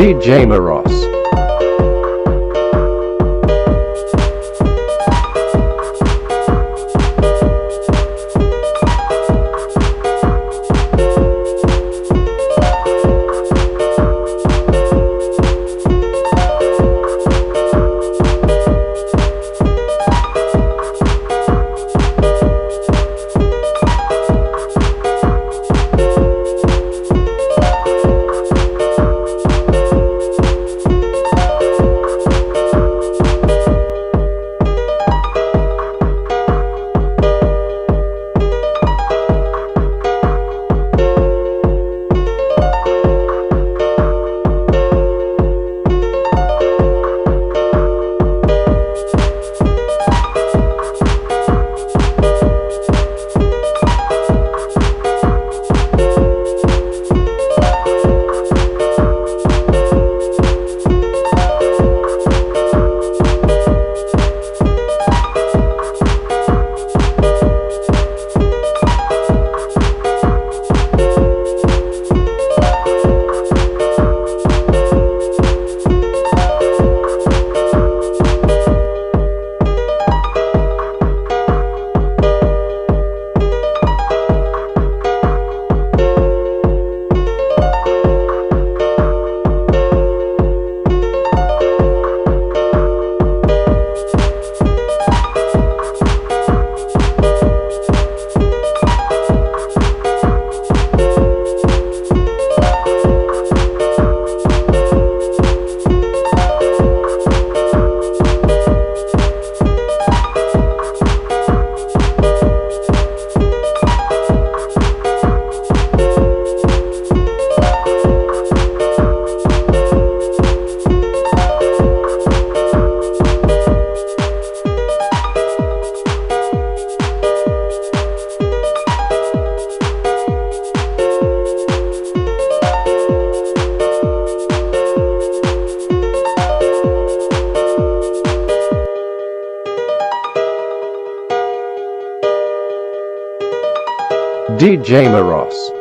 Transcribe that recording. DJ Meros. DJ Meros.